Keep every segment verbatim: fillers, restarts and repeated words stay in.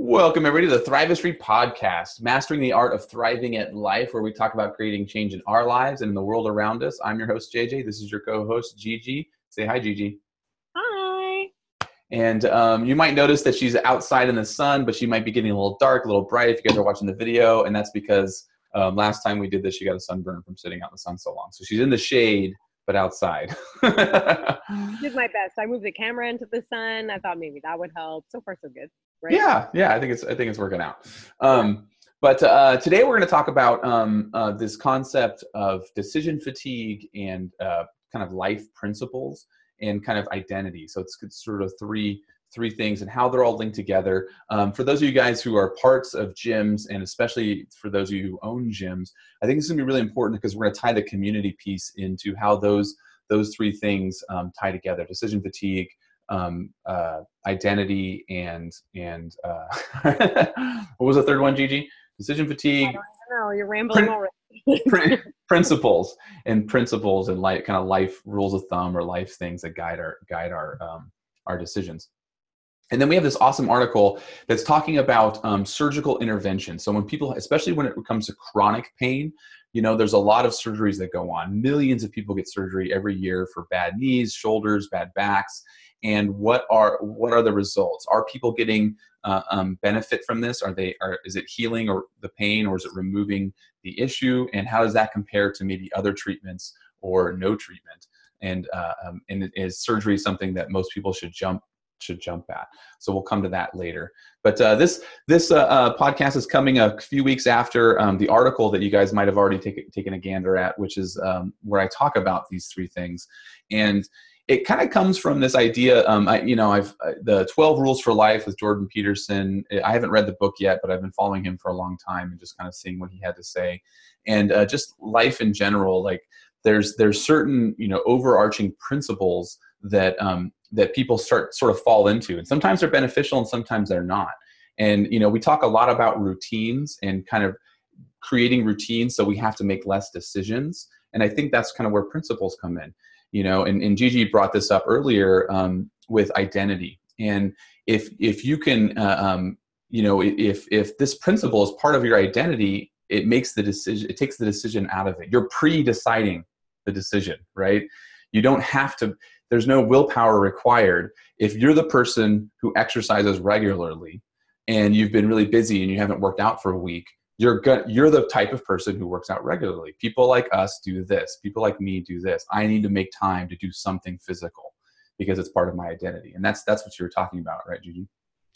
Welcome, everybody, to the Thrivestry podcast, mastering the art of thriving at life, where we talk about creating change in our lives and in the world around us. I'm your host, J J. This is your co-host, Gigi. Say hi, Gigi. Hi. And um, you might notice that she's outside in the sun, but she might be getting a little dark, a little bright if you guys are watching the video. And that's because um, last time we did this, she got a sunburn from sitting out in the sun so long. So she's in the shade, but outside. I did my best. I moved the camera into the sun. I thought maybe that would help. So far, so good. Right? Yeah, yeah, I think it's I think it's working out. Um, but uh, today we're going to talk about um, uh, this concept of decision fatigue and uh, kind of life principles and kind of identity. So it's, it's sort of three three things and how they're all linked together. Um, for those of you guys who are parts of gyms, and especially for those of you who own gyms, I think it's going to be really important because we're going to tie the community piece into how those those three things um, tie together: decision fatigue, um, uh, identity, and, and, uh, what was the third one, Gigi? Decision fatigue. I don't know. You're rambling prin- already. prin- principles and principles and like kind of life rules of thumb or life things that guide our, guide our, um, our decisions. And then we have this awesome article that's talking about, um, surgical intervention. So when people, especially when it comes to chronic pain, you know, there's a lot of surgeries that go on. Millions of people get surgery every year for bad knees, shoulders, bad backs. And what are what are the results? Are people getting uh, um, benefit from this? Are they? Are, is it healing or the pain, or is it removing the issue? And how does that compare to maybe other treatments or no treatment? And uh, um, and is surgery something that most people should jump should jump at? So we'll come to that later. But uh, this this uh, uh, podcast is coming a few weeks after um, the article that you guys might have already take, taken a gander at, which is um, where I talk about these three things. And it kind of comes from this idea, um, I, you know, I've uh, the twelve Rules for Life with Jordan Peterson. I haven't read the book yet, but I've been following him for a long time and just kind of seeing what he had to say, and uh, just life in general. Like there's there's certain, you know, overarching principles that um, that people start sort of fall into, and sometimes they're beneficial and sometimes they're not. And you know, we talk a lot about routines and kind of creating routines so we have to make less decisions, and I think that's kind of where principles come in. You know, and, and Gigi brought this up earlier um, with identity. And if if you can, uh, um, you know, if if this principle is part of your identity, it makes the decision. It takes the decision out of it. You're pre-deciding the decision, right? You don't have to. There's no willpower required. If you're the person who exercises regularly, and you've been really busy and you haven't worked out for a week, You're go- you're the type of person who works out regularly. People like us do this. People like me do this. I need to make time to do something physical because it's part of my identity. And that's that's what you were talking about, right, Gigi?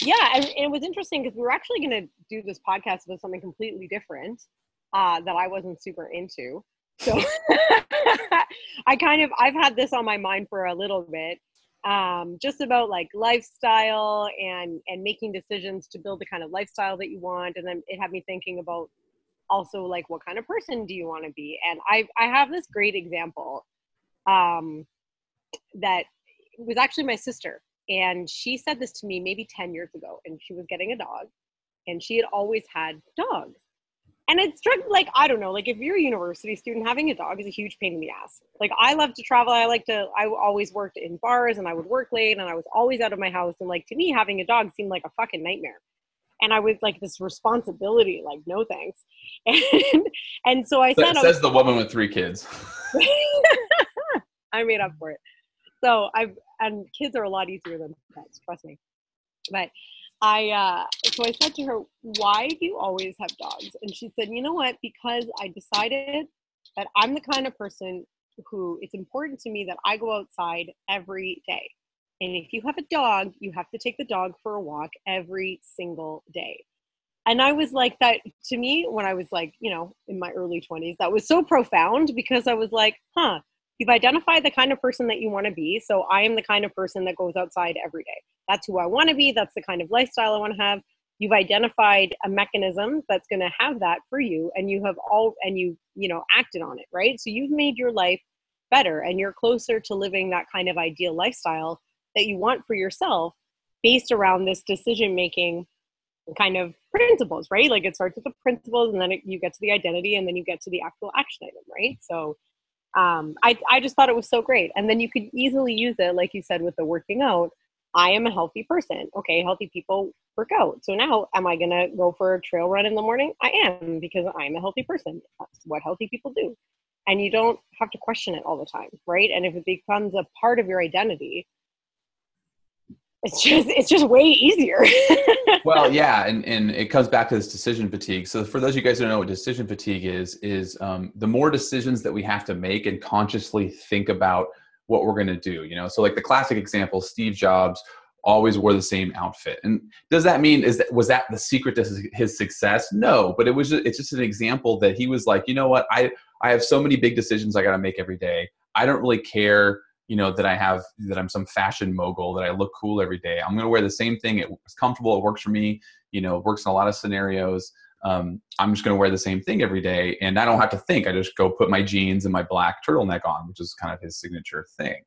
Yeah, and, and it was interesting because we were actually going to do this podcast about something completely different uh, that I wasn't super into. So I kind of, I've had this on my mind for a little bit, um, just about like lifestyle and, and making decisions to build the kind of lifestyle that you want. And then it had me thinking about also like, what kind of person do you want to be? And I I have this great example, um, that was actually my sister. And she said this to me maybe ten years ago, and she was getting a dog, and she had always had dogs. And it struck, like, I don't know, like if you're a university student, having a dog is a huge pain in the ass. Like I love to travel. I like to, I always worked in bars and I would work late and I was always out of my house. And like, to me, having a dog seemed like a fucking nightmare. And I was like, this responsibility, like no thanks. And, and so I said, says the woman with three kids. I made up for it. So I've, and kids are a lot easier than pets, trust me. But I, uh, so I said to her, why do you always have dogs? And she said, you know what? Because I decided that I'm the kind of person who, it's important to me that I go outside every day. And if you have a dog, you have to take the dog for a walk every single day. And I was like, that to me, when I was like, you know, in my early twenties, that was so profound because I was like, huh, you've identified the kind of person that you want to be. So I am the kind of person that goes outside every day. That's who I want to be. That's the kind of lifestyle I want to have. You've identified a mechanism that's going to have that for you, and you have all, and you, you know, acted on it, right? So you've made your life better, and you're closer to living that kind of ideal lifestyle that you want for yourself based around this decision-making kind of principles, right? Like it starts with the principles, and then it, you get to the identity, and then you get to the actual action item, right? So um, I, I just thought it was so great. And then you could easily use it, like you said, with the working out, I am a healthy person. Okay, healthy people work out. So now, am I going to go for a trail run in the morning? I am, because I'm a healthy person. That's what healthy people do. And you don't have to question it all the time, right? And if it becomes a part of your identity, it's just it's just way easier. Well, yeah, and, and it comes back to this decision fatigue. So for those of you guys who don't know what decision fatigue is, is um, the more decisions that we have to make and consciously think about what we're going to do, you know? So like the classic example, Steve Jobs always wore the same outfit. And does that mean, is that, was that the secret to his success? No, but it was just, it's just an example that he was like, you know what, I, I have so many big decisions I got to make every day. I don't really care, you know, that I have, that I'm some fashion mogul, that I look cool every day. I'm going to wear the same thing. It's comfortable. It works for me. You know, it works in a lot of scenarios. Um, I'm just going to wear the same thing every day. And I don't have to think. I just go put my jeans and my black turtleneck on, which is kind of his signature thing.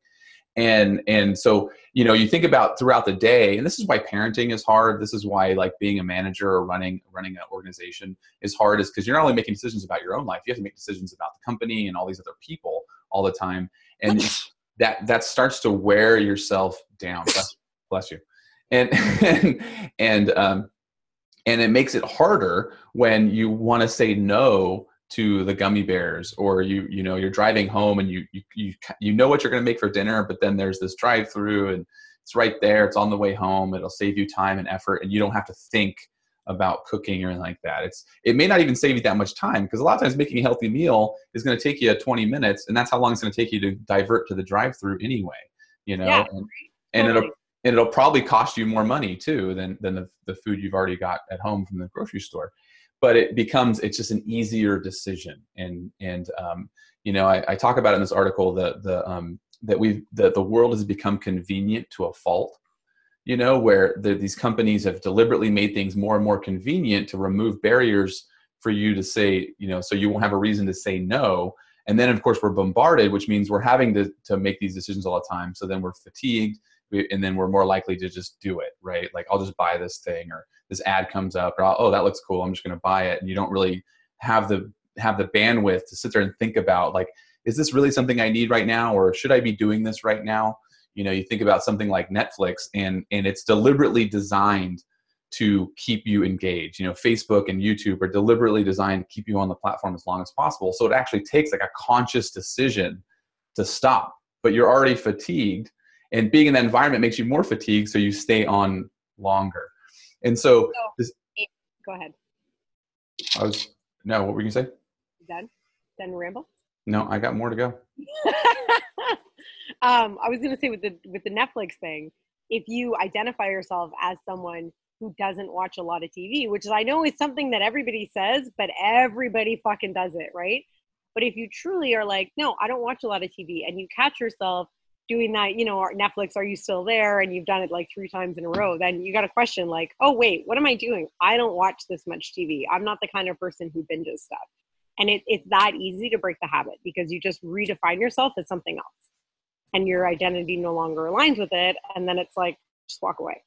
And, and so, you know, you think about throughout the day, and this is why parenting is hard. This is why like being a manager or running, running an organization is hard, is because you're not only making decisions about your own life, you have to make decisions about the company and all these other people all the time. And that, that starts to wear yourself down. Bless, bless you. And, and, and, um, and it makes it harder when you want to say no to the gummy bears, or you, you know, you're driving home and you, you, you, you know what you're going to make for dinner, but then there's this drive through and it's right there. It's on the way home. It'll save you time and effort, and you don't have to think about cooking or anything like that. It's, it may not even save you that much time, because a lot of times making a healthy meal is going to take you twenty minutes, and that's how long it's going to take you to divert to the drive through anyway, you know, yeah, and, and totally. it'll, And it'll probably cost you more money too than, than the, the food you've already got at home from the grocery store. But it becomes, it's just an easier decision. And, and um, you know, I, I talk about in this article that the, um, that we've, that the world has become convenient to a fault, you know, where the, these companies have deliberately made things more and more convenient to remove barriers for you to say, you know, so you won't have a reason to say no. And then of course we're bombarded, which means we're having to, to make these decisions all the time. So then we're fatigued. We, and then we're more likely to just do it, right? Like, I'll just buy this thing, or this ad comes up, or oh, that looks cool, I'm just going to buy it. And you don't really have the have the bandwidth to sit there and think about, like, is this really something I need right now, or should I be doing this right now? You know, you think about something like Netflix, and and it's deliberately designed to keep you engaged. You know, Facebook and YouTube are deliberately designed to keep you on the platform as long as possible. So it actually takes like a conscious decision to stop, but you're already fatigued. And being in that environment makes you more fatigued, so you stay on longer. And so, so this, go ahead. I was no. What were you gonna say? Done? Done ramble? No, I got more to go. um, I was gonna say with the with the Netflix thing, if you identify yourself as someone who doesn't watch a lot of T V, which I know is something that everybody says, but everybody fucking does it, right? But if you truly are like, no, I don't watch a lot of T V, and you catch yourself doing that, you know, Netflix, are you still there? And you've done it like three times in a row, then you got to question like, oh wait, what am I doing? I don't watch this much T V. I'm not the kind of person who binges stuff. And it, it's that easy to break the habit, because you just redefine yourself as something else and your identity no longer aligns with it. And then it's like, just walk away.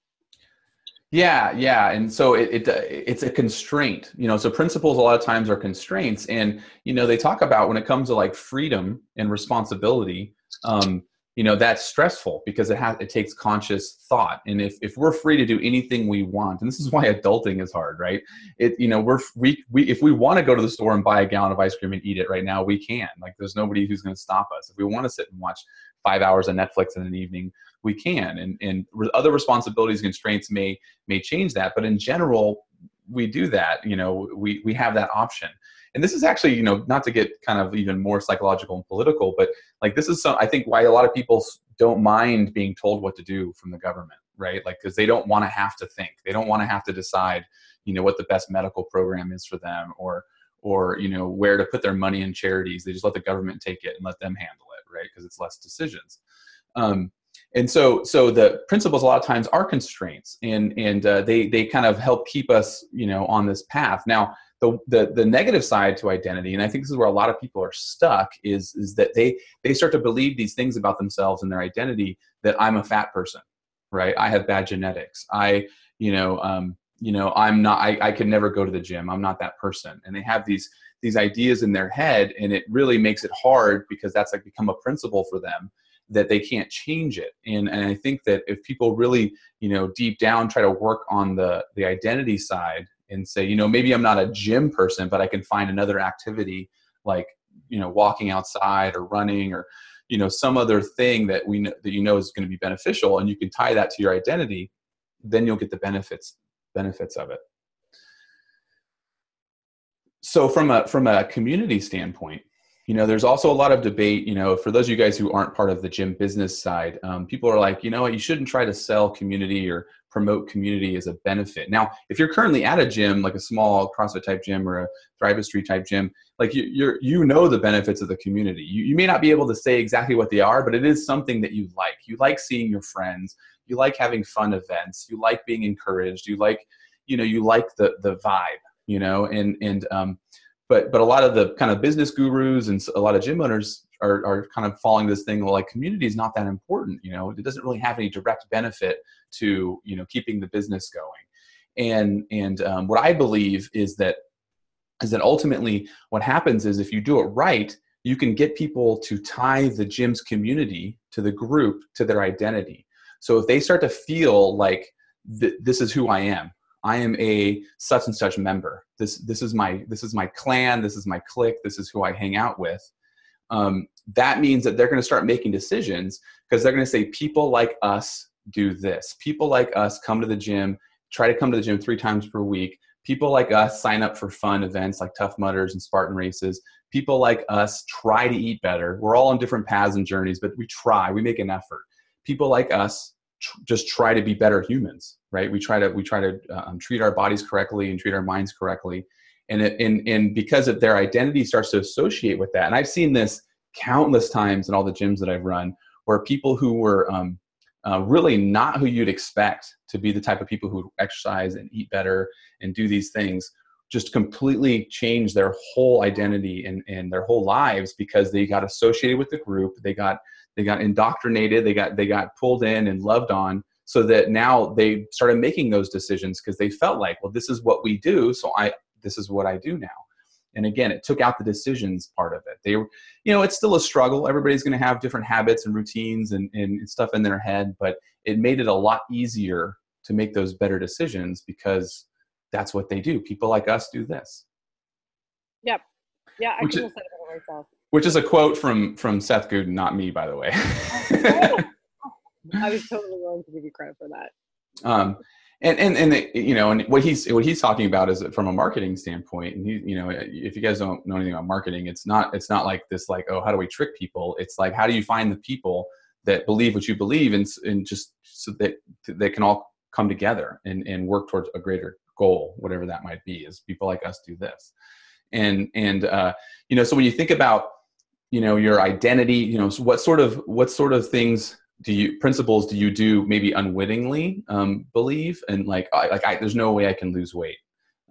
Yeah. Yeah. And so it, it it's a constraint, you know, so principles a lot of times are constraints. And, you know, they talk about when it comes to like freedom and responsibility, um, you know, that's stressful because it has, it takes conscious thought. And if, if we're free to do anything we want, and this is why adulting is hard, right? It, you know, we're, we, we, if we want to go to the store and buy a gallon of ice cream and eat it right now, we can. Like, there's nobody who's going to stop us. If we want to sit and watch five hours of Netflix in an evening, we can. And, and other responsibilities and constraints may, may change that. But in general, we do that, you know, we, we have that option. And this is actually, you know, not to get kind of even more psychological and political, but like this is, some, I think, why a lot of people don't mind being told what to do from the government, right? Like, because they don't want to have to think. They don't want to have to decide, you know, what the best medical program is for them, or, or you know, where to put their money in charities. They just let the government take it and let them handle it, right? Because it's less decisions. Um, and so, so the principles a lot of times are constraints, and and uh, they they kind of help keep us, you know, on this path. Now, The, the the negative side to identity, and I think this is where a lot of people are stuck, is is that they they start to believe these things about themselves and their identity, that I'm a fat person, right? I have bad genetics. I, you know, um, you know, I'm not. I I can never go to the gym. I'm not that person. And they have these these ideas in their head, and it really makes it hard, because that's like become a principle for them. that they can't change it. And, and I think that if people really, you know, deep down try to work on the, the identity side and say, you know, maybe I'm not a gym person, but I can find another activity like, you know, walking outside or running or, you know, some other thing that we know, that you know is going to be beneficial, and you can tie that to your identity, then you'll get the benefits, benefits of it. So from a, from a community standpoint, you know, there's also a lot of debate, you know, for those of you guys who aren't part of the gym business side, um, people are like, you know what, you shouldn't try to sell community or promote community as a benefit. Now, if you're currently at a gym, like a small CrossFit type gym or a Thrivestry type gym, like you, you're, you know the benefits of the community. You, you may not be able to say exactly what they are, but it is something that you like. You like seeing your friends. You like having fun events. You like being encouraged. You like, you know, you like the, the vibe, you know, and, and, um, But but a lot of the kind of business gurus and a lot of gym owners are, are kind of following this thing, well, like community is not that important, you know, it doesn't really have any direct benefit to, you know, keeping the business going. And and um, what I believe is that is that ultimately what happens is if you do it right, you can get people to tie the gym's community to the group, to their identity. So if they start to feel like th- this is who I am. I am a such and such member. This this is my this is my clan. This is my clique. This is who I hang out with. Um, that means that they're going to start making decisions because they're going to say people like us do this. People like us come to the gym. Try to come to the gym three times per week. People like us sign up for fun events like Tough Mudders and Spartan races. People like us try to eat better. We're all on different paths and journeys, but we try. We make an effort. People like us tr- just try to be better humans. Right, we try to we try to um, treat our bodies correctly and treat our minds correctly, and it, and and because of their identity starts to associate with that. And I've seen this countless times in all the gyms that I've run, where people who were um, uh, really not who you'd expect to be the type of people who exercise and eat better and do these things, just completely change their whole identity and and their whole lives because they got associated with the group, they got they got indoctrinated, they got they got pulled in and loved on. So that now they started making those decisions because they felt like, well, this is what we do, so I this is what I do now. And again, it took out the decisions part of it. They were, you know, it's still a struggle. Everybody's going to have different habits and routines and, and stuff in their head, but it made it a lot easier to make those better decisions because that's what they do. People like us do this. Yep. Yeah, I can say that myself. Which is a quote from from Seth Godin, not me, by the way. I was totally willing to give you credit for that. Um, and, and, and the, you know, and what he's, what he's talking about is from a marketing standpoint. And he, you know, if you guys don't know anything about marketing, it's not, it's not like this, like, oh, how do we trick people? It's like, how do you find the people that believe what you believe and, and just so that they can all come together and, and work towards a greater goal, whatever that might be, is people like us do this. And, and, uh, you know, so when you think about, you know, your identity, you know, so what sort of, what sort of things do you principles do you do maybe unwittingly um, believe and like I, like I, there's no way I can lose weight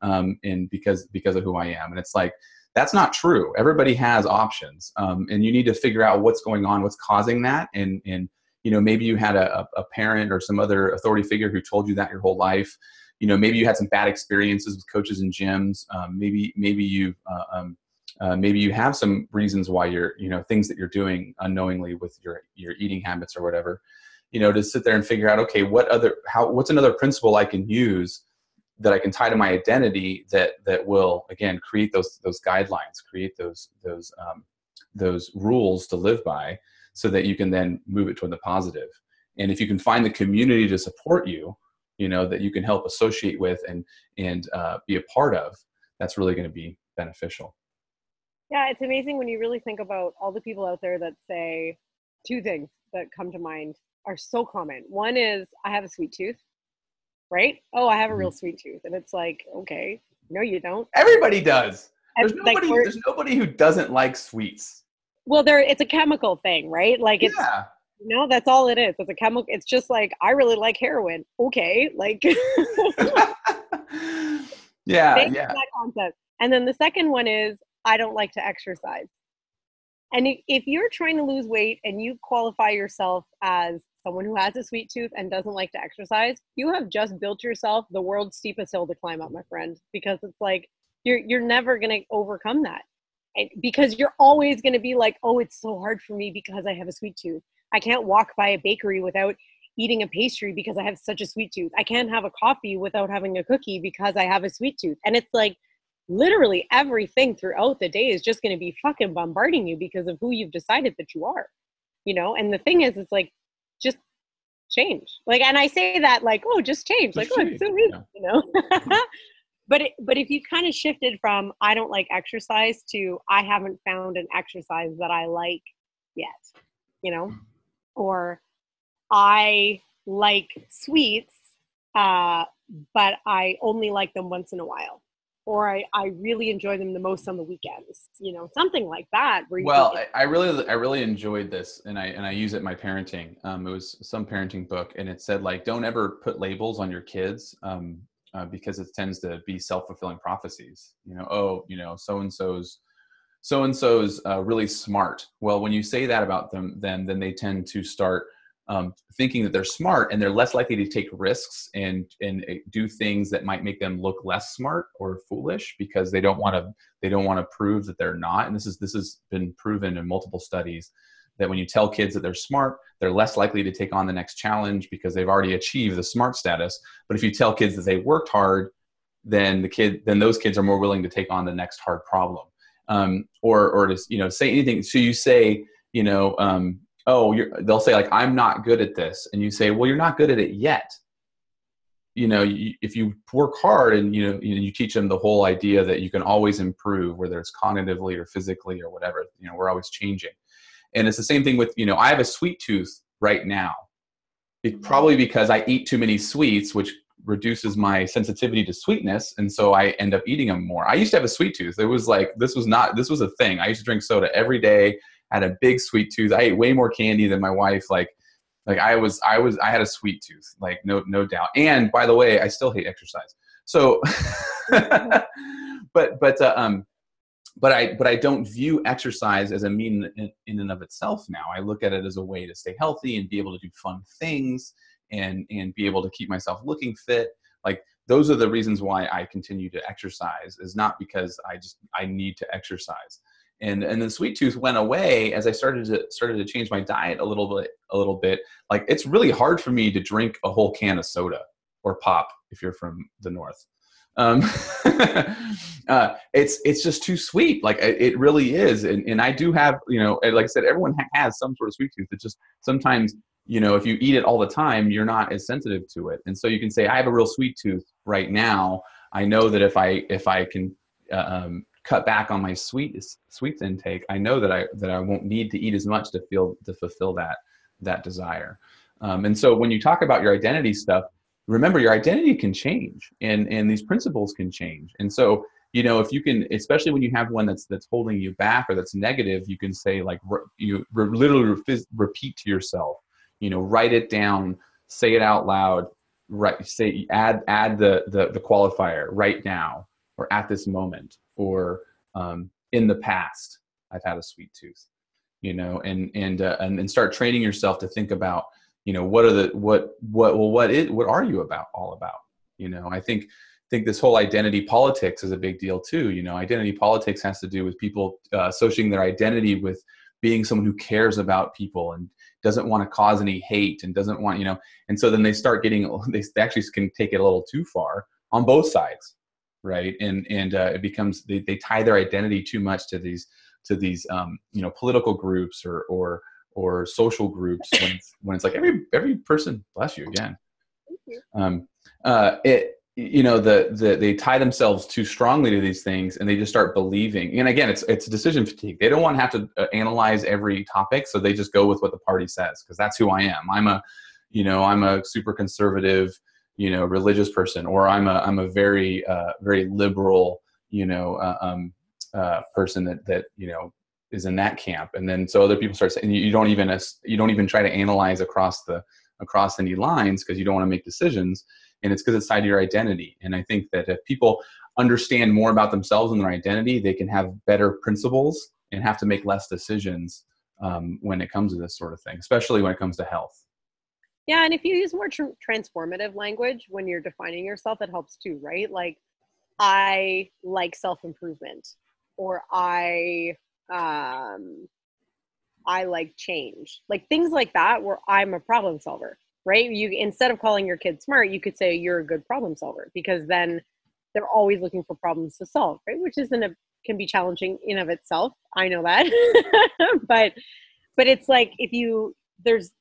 um, and because because of who I am, and it's like that's not true. Everybody has options, um, and you need to figure out what's going on, what's causing that, and and you know maybe you had a, a parent or some other authority figure who told you that your whole life. You know maybe you had some bad experiences with coaches and gyms. Um, maybe maybe you uh, um, Uh, maybe you have some reasons why you're, you know, things that you're doing unknowingly with your, your eating habits or whatever, you know, to sit there and figure out, okay, what other, how, what's another principle I can use that I can tie to my identity that, that will, again, create those, those guidelines, create those, those, um, those rules to live by so that you can then move it toward the positive. And if you can find the community to support you, you know, that you can help associate with and, and uh, be a part of, that's really going to be beneficial. Yeah, it's amazing when you really think about all the people out there that say two things that come to mind are so common. One is, I have a sweet tooth, right? Oh, I have a real sweet tooth. And it's like, okay, no, you don't. Everybody does. There's nobody, like, there's nobody who doesn't like sweets. Well, there, it's a chemical thing, right? Like it's, yeah. You know, that's all it is. It's a chemical. It's just like, I really like heroin. Okay. Like, yeah. Thanks yeah. for that concept. And then the second one is, I don't like to exercise. And if you're trying to lose weight and you qualify yourself as someone who has a sweet tooth and doesn't like to exercise, you have just built yourself the world's steepest hill to climb up, my friend, because it's like, you're, you're never going to overcome that. And because you're always going to be like, oh, it's so hard for me because I have a sweet tooth. I can't walk by a bakery without eating a pastry because I have such a sweet tooth. I can't have a coffee without having a cookie because I have a sweet tooth. And it's like, literally everything throughout the day is just going to be fucking bombarding you because of who you've decided that you are, you know? And the thing is, it's like, just change. Like, and I say that like, oh, just change. Just like, change. Oh, it's so easy, yeah. You know? But, it, but if you kind of shifted from, I don't like exercise to, I haven't found an exercise that I like yet, you know, or I like sweets, uh, but I only like them once in a while. Or I, I really enjoy them the most on the weekends, you know, something like that. Where you well, get- I, I really I really enjoyed this, and I and I use it in my parenting. Um, it was some parenting book, and it said like, don't ever put labels on your kids, um, uh, because it tends to be self-fulfilling prophecies. You know, oh, you know, so and so's so and so's uh, really smart. Well, when you say that about them, then then they tend to start um, thinking that they're smart, and they're less likely to take risks and, and do things that might make them look less smart or foolish because they don't want to, they don't want to prove that they're not. And this is, this has been proven in multiple studies that when you tell kids that they're smart, they're less likely to take on the next challenge because they've already achieved the smart status. But if you tell kids that they worked hard, then the kid, then those kids are more willing to take on the next hard problem. Um, or, or to, you know, say anything. So you say, you know, um, oh, you're, they'll say like, I'm not good at this. And you say, well, you're not good at it yet. You know, you, if you work hard and, you know, you, you teach them the whole idea that you can always improve, whether it's cognitively or physically or whatever, you know, we're always changing. And it's the same thing with, you know, I have a sweet tooth right now. It probably because I eat too many sweets, which reduces my sensitivity to sweetness. And so I end up eating them more. I used to have a sweet tooth. It was like, this was not, this was a thing. I used to drink soda every day. I had a big sweet tooth. I ate way more candy than my wife. Like, like I was, I was, I had a sweet tooth, like no, no doubt. And by the way, I still hate exercise. So, but, but, uh, um, but I, but I don't view exercise as a mean in, in and of itself now. I look at it as a way to stay healthy and be able to do fun things and, and be able to keep myself looking fit. Like those are the reasons why I continue to exercise, is not because I just, I need to exercise. And and the sweet tooth went away as I started to started to change my diet a little bit, a little bit. Like it's really hard for me to drink a whole can of soda or pop if you're from the north. Um, uh, it's it's just too sweet. Like it really is. And and I do have, you know, like I said, everyone has some sort of sweet tooth. It's just sometimes, you know, if you eat it all the time, you're not as sensitive to it. And so you can say, I have a real sweet tooth right now. I know that if I if I can. Uh, um, cut back on my sweet sweets intake, I know that I that I won't need to eat as much to feel to fulfill that that desire. Um, and so when you talk about your identity stuff, remember your identity can change, and and these principles can change. And so, you know, if you can, especially when you have one that's that's holding you back or that's negative, you can say like re, you re, literally re, repeat to yourself, you know, write it down, say it out loud, right? Say add add the the, the qualifier right now, or at this moment, or um, in the past, I've had a sweet tooth, you know, and and, uh, and and start training yourself to think about, you know, what are the what what well what is what are you about all about, you know? I think think this whole identity politics is a big deal too. You know, identity politics has to do with people uh, associating their identity with being someone who cares about people and doesn't want to cause any hate and doesn't want, you know, and so then they start getting they actually can take it a little too far on both sides. Right. And, and, uh, it becomes, they, they tie their identity too much to these, to these, um, you know, political groups or, or, or social groups when it's, when it's like every, every person, bless you again. Um, uh, it, you know, the, the, they tie themselves too strongly to these things and they just start believing. And again, it's, it's decision fatigue. They don't want to have to uh, analyze every topic. So they just go with what the party says, because that's who I am. I'm a, you know, I'm a super conservative, you know, religious person, or I'm a, I'm a very, uh, very liberal, you know, uh, um, uh, person that, that, you know, is in that camp. And then, so other people start saying, you don't even, you don't even try to analyze across the, across any lines, because you don't want to make decisions. And it's because it's tied to your identity. And I think that if people understand more about themselves and their identity, they can have better principles and have to make less decisions, um, when it comes to this sort of thing, especially when it comes to health. Yeah, and if you use more tr- transformative language when you're defining yourself, it helps too, right? Like, I like self-improvement, or I, um, I like change, like things like that, where I'm a problem solver, right? You, instead of calling your kid smart, you could say you're a good problem solver, because then they're always looking for problems to solve, right? Which isn't a, can be challenging in of itself. I know that, but, but it's like, if you, there's,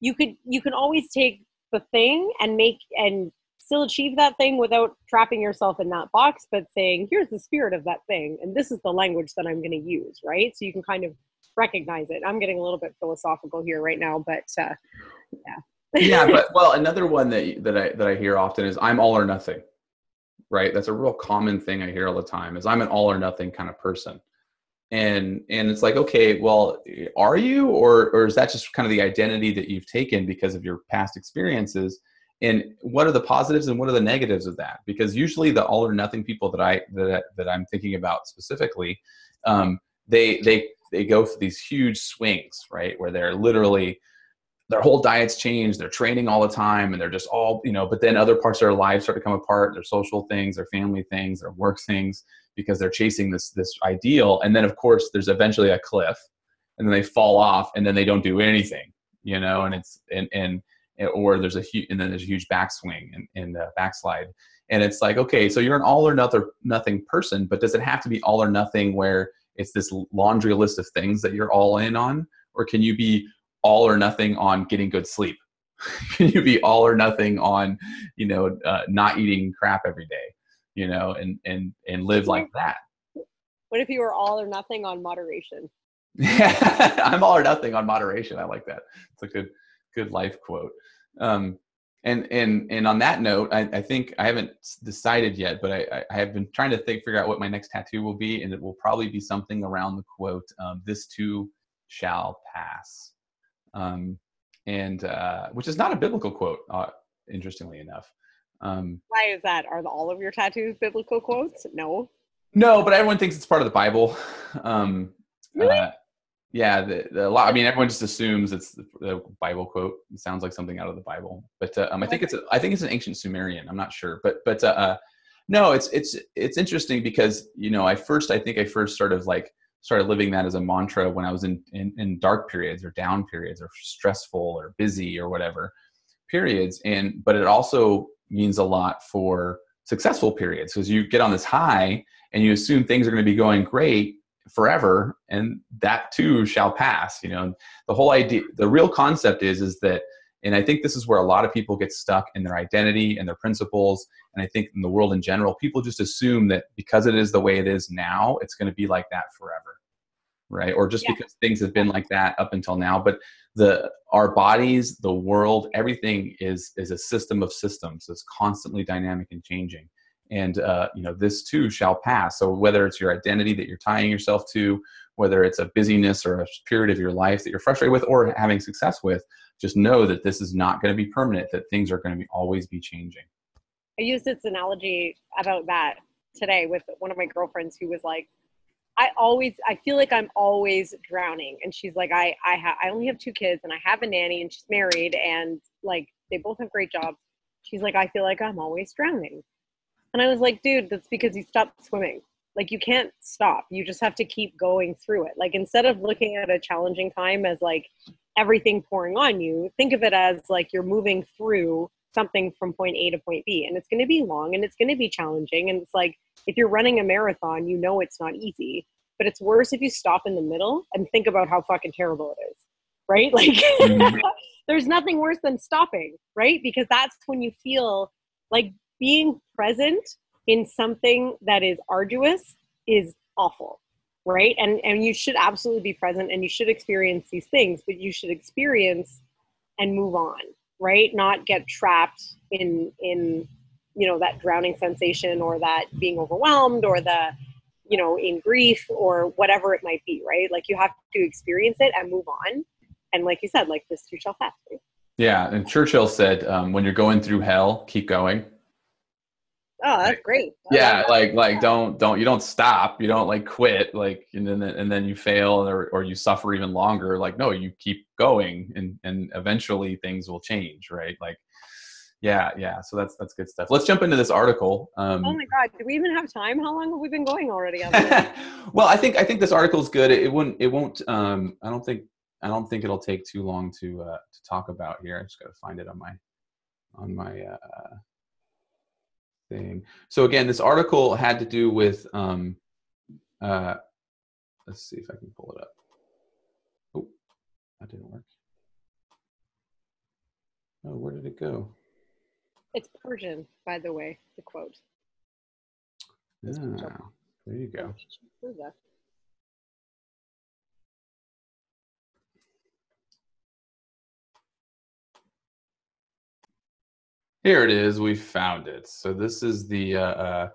you could, you can always take the thing and make, and still achieve that thing without trapping yourself in that box, but saying, here's the spirit of that thing, and this is the language that I'm going to use, right? So you can kind of recognize it. I'm getting a little bit philosophical here right now, but uh, yeah. Yeah, but well, another one that that I that I hear often is I'm all or nothing, right? That's a real common thing I hear all the time, is I'm an all or nothing kind of person, and and it's like, okay, well, are you, or or is that just kind of the identity that you've taken because of your past experiences? And what are the positives and what are the negatives of that? Because usually the all or nothing people that I that that I'm thinking about specifically, um, they they they go through these huge swings, right, where they're literally, their whole diets change, they're training all the time, and they're just all, you know, but then other parts of their lives start to come apart, their social things, their family things, their work things, because they're chasing this this ideal. And then, of course, there's eventually a cliff, and then they fall off, and then they don't do anything, you know, and it's, and, and or there's a huge, and then there's a huge backswing and, and uh, backslide. And it's like, okay, so you're an all or nothing, nothing person, but does it have to be all or nothing where it's this laundry list of things that you're all in on? Or can you be all or nothing on getting good sleep? Can you be all or nothing on, you know, uh, not eating crap every day, you know, and, and, and live like that? What if you were all or nothing on moderation? Yeah, I'm all or nothing on moderation. I like that. It's a good, good life quote. Um, and, and, and on that note, I, I think I haven't decided yet, but I, I have been trying to think, figure out what my next tattoo will be. And it will probably be something around the quote, um, this too shall pass. Um, and, uh, which is not a biblical quote, uh, interestingly enough. Um, why is that? Are all of your tattoos biblical quotes? No, no, but everyone thinks it's part of the Bible. Um, really? uh, yeah, the, the, a lot, I mean, everyone just assumes it's the, the Bible quote. It sounds like something out of the Bible, but, uh, um, I think it's, a, I think it's an ancient Sumerian. I'm not sure, but, but, uh, uh, no, it's, it's, it's interesting because, you know, I first, I think I first sort of like, started living that as a mantra when I was in, in, in dark periods or down periods or stressful or busy or whatever periods. And, but it also means a lot for successful periods, because you get on this high and you assume things are going to be going great forever. And that too shall pass, you know, the whole idea, the real concept is, is that, and I think this is where a lot of people get stuck in their identity and their principles. And I think in the world in general, people just assume that because it is the way it is now, it's going to be like that forever, right? Or just yeah. because things have been like that up until now. But the our bodies, the world, everything is is a system of systems. It's constantly dynamic and changing. And uh, you know, this too shall pass. So whether it's your identity that you're tying yourself to, whether it's a busyness or a period of your life that you're frustrated with or having success with, just know that this is not going to be permanent, that things are going to be always be changing. I used this analogy about that today with one of my girlfriends who was like, I always, I feel like I'm always drowning. And she's like, I, I, ha- I only have two kids and I have a nanny and she's married and like, they both have great jobs. She's like, I feel like I'm always drowning. And I was like, dude, that's because you stopped swimming. Like you can't stop. You just have to keep going through it. Like instead of looking at a challenging time as like everything pouring on you, think of it as like you're moving through something from point A to point B, and it's going to be long and it's going to be challenging. And it's like, if you're running a marathon, you know, it's not easy, but it's worse if you stop in the middle and think about how fucking terrible it is. Right? Like there's nothing worse than stopping, right? Because that's when you feel like being present in something that is arduous is awful, right? And and you should absolutely be present and you should experience these things, but you should experience and move on, right? Not get trapped in, in you know, that drowning sensation or that being overwhelmed or the, you know, in grief or whatever it might be, right? Like you have to experience it and move on. And like you said, like this too shall pass. Right? Yeah. And Churchill said, um, when you're going through hell, keep going. Oh, that's great. Yeah, yeah. Like, like don't, don't, you don't stop. You don't like quit, like, and then, and then you fail or, or you suffer even longer. Like, no, you keep going and, and eventually things will change. Right. Like, yeah, yeah. So that's, that's good stuff. Let's jump into this article. Um, oh my God. Do we even have time? How long have we been going already on this? Well, I think, I think this article is good. It, it wouldn't, it won't, um, I don't think, I don't think it'll take too long to uh, to talk about here. I just got to find it on my on my uh, thing. So again, this article had to do with. Um, uh, let's see if I can pull it up. Oh, that didn't work. Oh, where did it go? It's Persian, by the way. The quote. Yeah, there you go. Here it is. We found it. So this is the uh, uh,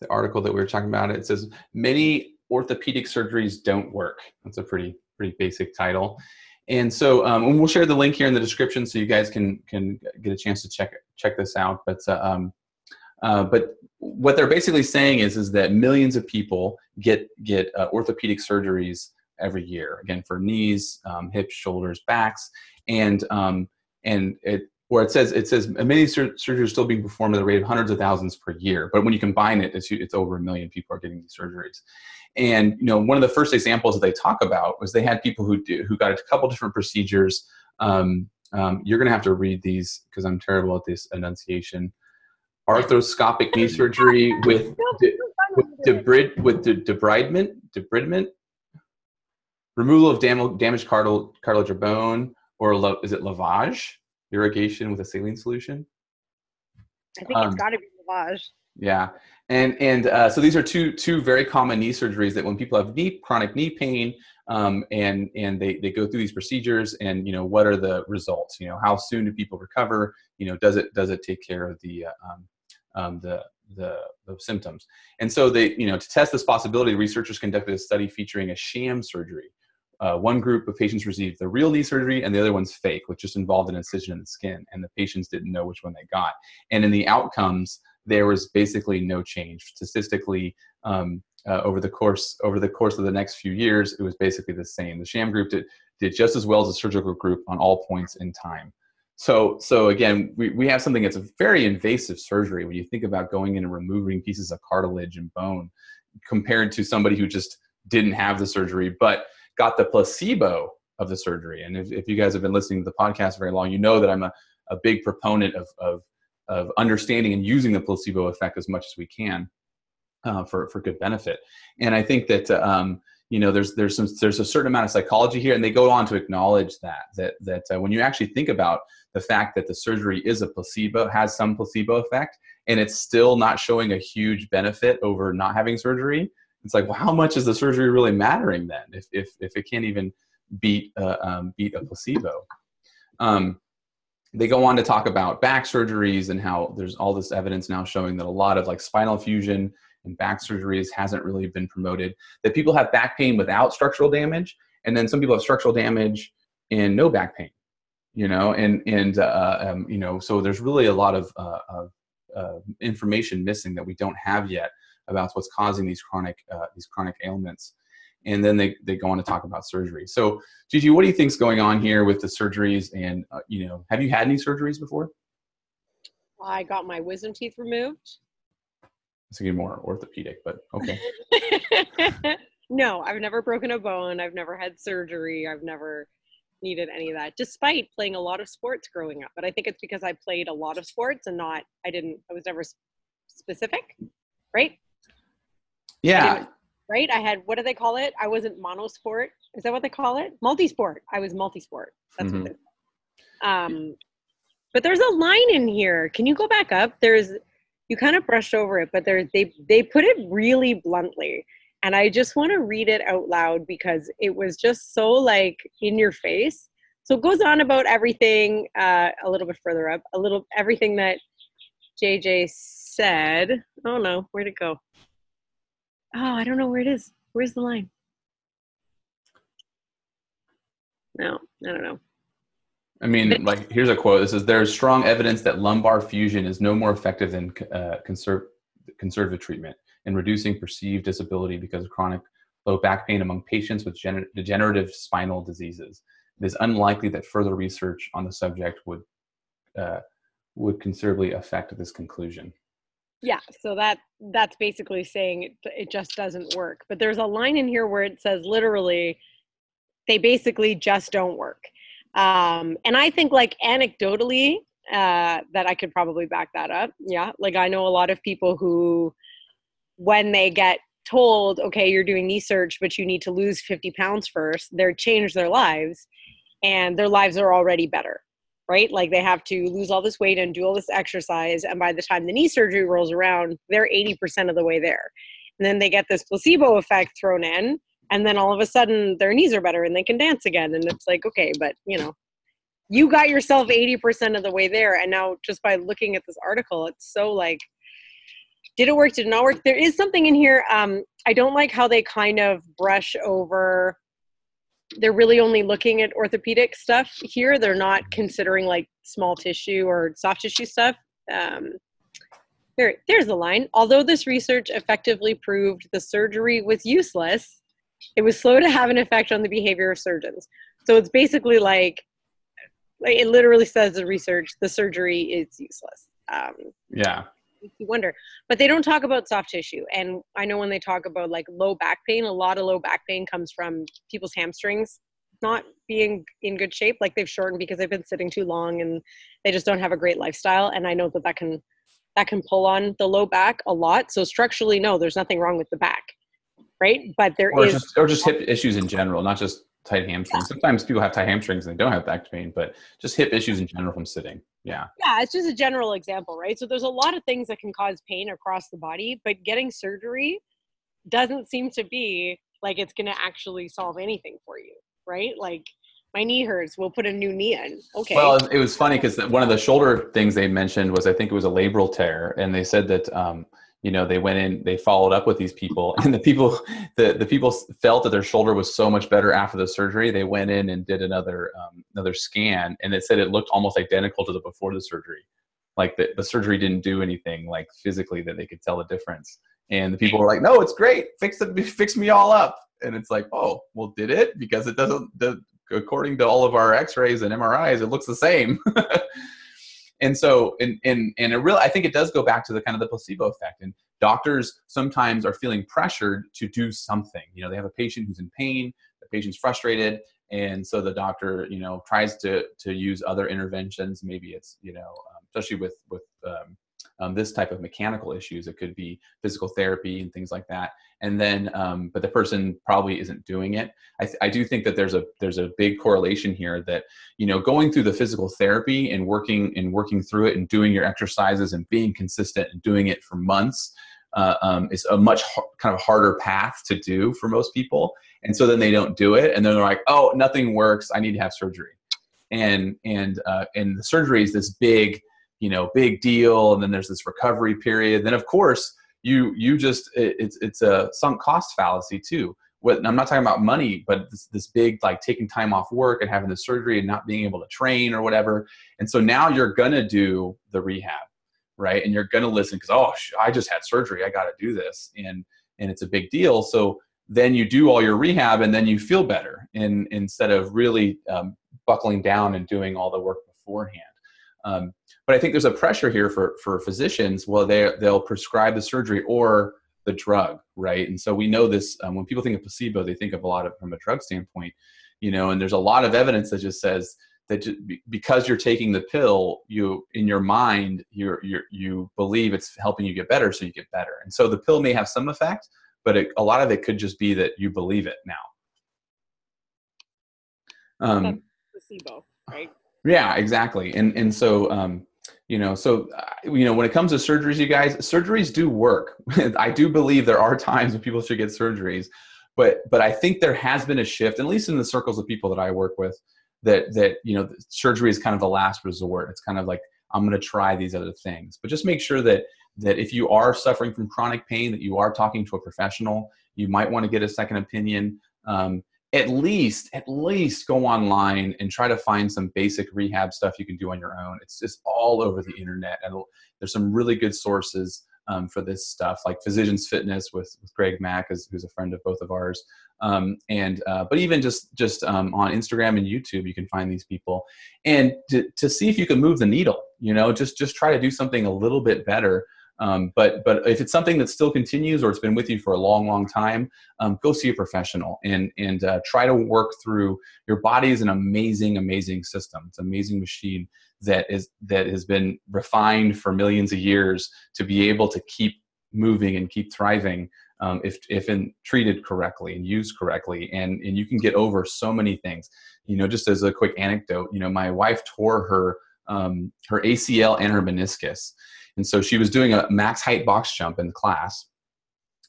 the article that we were talking about. It says many orthopedic surgeries don't work. That's a pretty pretty basic title, and so um, and we'll share the link here in the description so you guys can can get a chance to check check this out. But uh, um, uh, but what they're basically saying is is that millions of people get get uh, orthopedic surgeries every year. Again, for knees, um, hips, shoulders, backs, and um, and it. Where it says it says many sur surgeries are still being performed at the rate of hundreds of thousands per year, but when you combine it, it's, it's over a million people are getting these surgeries. And you know, one of the first examples that they talk about was they had people who do who got a couple different procedures. Um, um, you're going to have to read these because I'm terrible at this enunciation. Arthroscopic knee surgery with de with, debrid with de debridement, debridement, removal of dam damaged cartil cartilage or bone, or is it lavage? Irrigation with a saline solution. I think um, it's got to be lavage. Yeah, and and uh, so these are two two very common knee surgeries that when people have knee chronic knee pain, um, and and they they go through these procedures, and you know what are the results? You know, how soon do people recover? You know, does it does it take care of the uh, um, um, the the the symptoms? And so they you know to test this possibility, researchers conducted a study featuring a sham surgery. Uh, one group of patients received the real knee surgery and the other one's fake, which just involved an incision in the skin, and the patients didn't know which one they got. And in the outcomes, there was basically no change. Statistically, um, uh, over the course over the course of the next few years, it was basically the same. The sham group did, did just as well as the surgical group on all points in time. So, so again, we, we have something that's a very invasive surgery when you think about going in and removing pieces of cartilage and bone compared to somebody who just didn't have the surgery, but got the placebo of the surgery. And if, if you guys have been listening to the podcast very long, you know that I'm a, a big proponent of, of, of understanding and using the placebo effect as much as we can uh, for, for good benefit. And I think that, um, you know, there's, there's, some, there's a certain amount of psychology here, and they go on to acknowledge that, that, that uh, when you actually think about the fact that the surgery is a placebo, has some placebo effect, and it's still not showing a huge benefit over not having surgery, it's like, well, how much is the surgery really mattering then if, if, if it can't even beat, uh, um, beat a placebo? Um, they go on to talk about back surgeries and how there's all this evidence now showing that a lot of like spinal fusion and back surgeries hasn't really been promoted, that people have back pain without structural damage, and then some people have structural damage and no back pain, you know, and, and uh, um, you know, so there's really a lot of uh, uh, uh, information missing that we don't have yet about what's causing these chronic uh, these chronic ailments. And then they, they go on to talk about surgery. So, Gigi, what do you think's going on here with the surgeries? And uh, you know, have you had any surgeries before? I got my wisdom teeth removed. It's getting more orthopedic, but okay. No, I've never broken a bone. I've never had surgery. I've never needed any of that, despite playing a lot of sports growing up. But I think it's because I played a lot of sports and not I didn't I was never specific, right? Yeah. I right? I had, what do they call it? I wasn't monosport. Is that what they call it? Multisport. I was multisport. That's mm-hmm. what it is. Um, but there's a line in here. Can you go back up? There's, you kind of brushed over it, but there's, they, they put it really bluntly. And I just want to read it out loud because it was just so like in your face. So it goes on about everything uh, a little bit further up, a little, everything that J J said. Oh no, where'd it go? Oh, I don't know where it is. Where's the line? No, I don't know. I mean, like, here's a quote. This is, there's strong evidence that lumbar fusion is no more effective than uh, conserve, conservative treatment in reducing perceived disability because of chronic low back pain among patients with degenerative spinal diseases. It is unlikely that further research on the subject would, uh, would considerably affect this conclusion. Yeah, so that that's basically saying it, it just doesn't work. But there's a line in here where it says literally they basically just don't work. Um, and I think like anecdotally, uh, that I could probably back that up. Yeah. Like I know a lot of people who, when they get told, okay, you're doing knee surgery, but you need to lose fifty pounds first, they're change their lives and their lives are already better, right? Like they have to lose all this weight and do all this exercise. And by the time the knee surgery rolls around, they're eighty percent of the way there. And then they get this placebo effect thrown in, and then all of a sudden their knees are better and they can dance again. And it's like, okay, but you know, you got yourself eighty percent of the way there. And now just by looking at this article, it's so like, did it work? Did it not work? There is something in here. Um, I don't like how they kind of brush over. They're really only looking at orthopedic stuff here. They're not considering like small tissue or soft tissue stuff. Um, there, there's the line. Although this research effectively proved the surgery was useless, it was slow to have an effect on the behavior of surgeons. So it's basically like, like it literally says the research, the surgery is useless. Um, yeah. You wonder, but they don't talk about soft tissue. And I know when they talk about like low back pain, a lot of low back pain comes from people's hamstrings not being in good shape. Like they've shortened because they've been sitting too long and they just don't have a great lifestyle. And I know that that can, that can pull on the low back a lot. So structurally, no, there's nothing wrong with the back. Right. But there or is, just, or just hip issues in general, not just tight hamstrings. Yeah. Sometimes people have tight hamstrings and they don't have back pain, but just hip issues in general from sitting. Yeah. Yeah. It's just a general example, right? So there's a lot of things that can cause pain across the body, but getting surgery doesn't seem to be like it's going to actually solve anything for you, right? Like my knee hurts, we'll put a new knee in. Okay. Well, it was funny because one of the shoulder things they mentioned was, I think it was a labral tear. And they said that, um, you know, they went in, they followed up with these people, and the people, the, the people felt that their shoulder was so much better after the surgery. They went in and did another, um, another scan, and it said it looked almost identical to the before the surgery. Like the, the surgery didn't do anything like physically that they could tell the difference. And the people were like, no, it's great. Fix it, fix me all up. And it's like, oh, well, did it? Because it doesn't, the, according to all of our x-rays and M R Is, it looks the same. And so, and, and, and it really, I think it does go back to the kind of the placebo effect, and doctors sometimes are feeling pressured to do something. You know, they have a patient who's in pain, the patient's frustrated. And so the doctor, you know, tries to, to use other interventions. Maybe it's, you know, um, especially with, with, um, um, this type of mechanical issues, it could be physical therapy and things like that. And then, um, but the person probably isn't doing it. I, th- I do think that there's a, there's a big correlation here that, you know, going through the physical therapy and working and working through it and doing your exercises and being consistent and doing it for months, uh, um, is a much ha- kind of harder path to do for most people. And so then they don't do it. And then they're like, oh, nothing works. I need to have surgery. And, and, uh, and the surgery is this big, you know, big deal. And then there's this recovery period. Then of course you, you just, it, it's, it's a sunk cost fallacy too. What, I'm not talking about money, but this, this big, like taking time off work and having the surgery and not being able to train or whatever. And so now you're going to do the rehab, right? And you're going to listen because, oh, I just had surgery. I got to do this. And, and it's a big deal. So then you do all your rehab and then you feel better in, instead of really um, buckling down and doing all the work beforehand. Um, But I think there's a pressure here for, for physicians. Well, they, they'll prescribe the surgery or the drug, right? And so we know this, um, when people think of placebo, they think of a lot of from a drug standpoint, you know, and there's a lot of evidence that just says that just because you're taking the pill, you, in your mind, you're, you're, you believe it's helping you get better, so you get better. And so the pill may have some effect, but it, a lot of it could just be that you believe it now. Um, That's placebo, right? Yeah, exactly. And, and so, um, You know, so, uh, you know, when it comes to surgeries, you guys, surgeries do work. I do believe there are times when people should get surgeries, but, but I think there has been a shift, at least in the circles of people that I work with, that, that, you know, surgery is kind of the last resort. It's kind of like, I'm going to try these other things, but just make sure that, that if you are suffering from chronic pain, that you are talking to a professional, you might want to get a second opinion. Um, at least, at least go online and try to find some basic rehab stuff you can do on your own. It's just all over the internet. And there's some really good sources um, for this stuff, like Physicians Fitness with, with Greg Mack, who's, who's a friend of both of ours. Um, and, uh, but even just, just um, on Instagram and YouTube, you can find these people and to, to see if you can move the needle, you know, just, just try to do something a little bit better Um, but but if it's something that still continues or it's been with you for a long, long time, um, go see a professional and, and uh, try to work through. Your body is an amazing, amazing system. It's an amazing machine that is that has been refined for millions of years to be able to keep moving and keep thriving um, if, if in, treated correctly and used correctly. And, and you can get over so many things. You know, just as a quick anecdote, you know, my wife tore her um, her A C L and her meniscus. And so she was doing a max height box jump in class,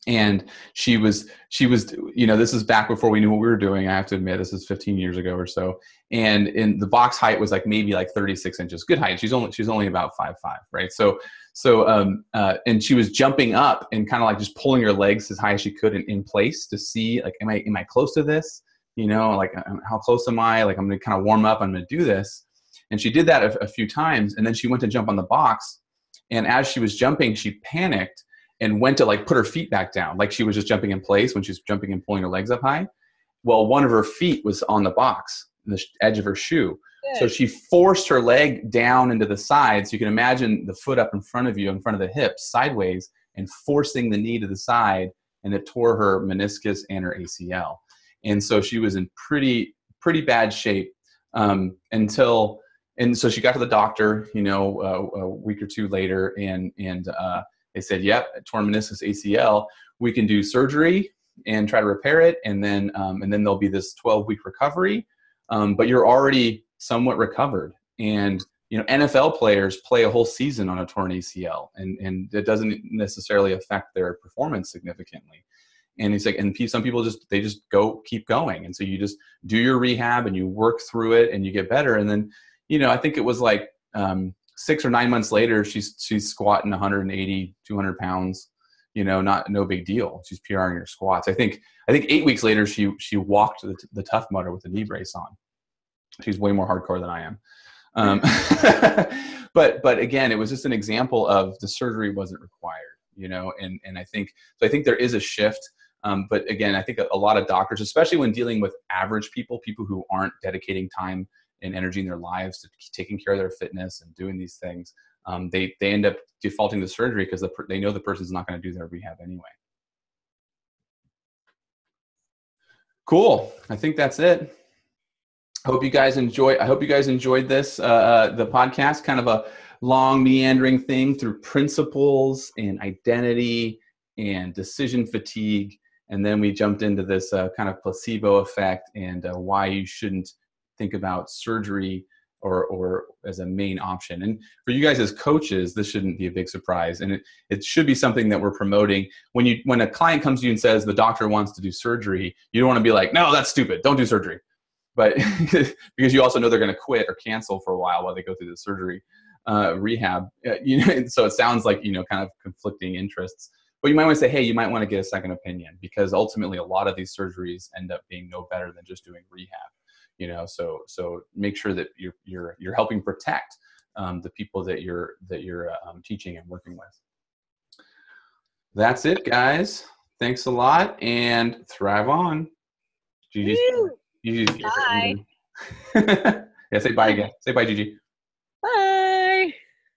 and she was, she was, you know, this is back before we knew what we were doing. I have to admit, this is fifteen years ago or so. And in the box height was like, maybe like thirty-six inches, good height. She's only, she's only about five, five, right? So, so, um, uh, and she was jumping up and kind of like just pulling her legs as high as she could in, in place to see like, am I, am I close to this? You know, like how close am I? Like, I'm going to kind of warm up. I'm going to do this. And she did that a, a few times. And then she went to jump on the box. And as she was jumping, she panicked and went to like put her feet back down. Like she was just jumping in place when she was jumping and pulling her legs up high. Well, one of her feet was on the box, the edge of her shoe. Good. So she forced her leg down into the side. So you can imagine the foot up in front of you, in front of the hips, sideways, and forcing the knee to the side. And it tore her meniscus and her A C L. And so she was in pretty, pretty bad shape um, until... And so she got to the doctor, you know, uh, a week or two later, and and uh, they said, "Yep, torn meniscus, A C L. We can do surgery and try to repair it, and then um, and then there'll be this twelve week recovery. Um, but you're already somewhat recovered." And you know, N F L players play a whole season on a torn A C L, and and it doesn't necessarily affect their performance significantly. And it's like, and some people just, they just go keep going, and so you just do your rehab and you work through it and you get better, and then. You know, I think it was like um, six or nine months later, she's she's squatting one eighty, two hundred pounds, you know, not no big deal. She's PRing her squats. I think I think eight weeks later, she she walked the, the Tough Mudder with a knee brace on. She's way more hardcore than I am. Um, but but again, it was just an example of the surgery wasn't required, you know, and, and I think, so I think there is a shift. Um, but again, I think a, a lot of doctors, especially when dealing with average people, people who aren't dedicating time and energy in their lives to taking care of their fitness and doing these things, um, they, they end up defaulting to surgery because the per- they know the person's not going to do their rehab anyway. Cool. I think that's it. Hope you guys enjoy. I hope you guys enjoyed this, uh, the podcast, kind of a long meandering thing through principles and identity and decision fatigue. And then we jumped into this uh, kind of placebo effect and uh, why you shouldn't think about surgery or, or as a main option. And for you guys as coaches, this shouldn't be a big surprise. And it, it should be something that we're promoting. When you when a client comes to you and says, the doctor wants to do surgery, you don't want to be like, no, that's stupid. Don't do surgery. But because you also know they're going to quit or cancel for a while while they go through the surgery uh, rehab. You know, so it sounds like, you know, kind of conflicting interests. But you might want to say, hey, you might want to get a second opinion, because ultimately a lot of these surgeries end up being no better than just doing rehab. You know, so so make sure that you're you're you're helping protect um, the people that you're that you're um, teaching and working with. That's it, guys. Thanks a lot, and thrive on. Gigi's, Gigi's, bye. Yeah, say bye again. Say bye, Gigi.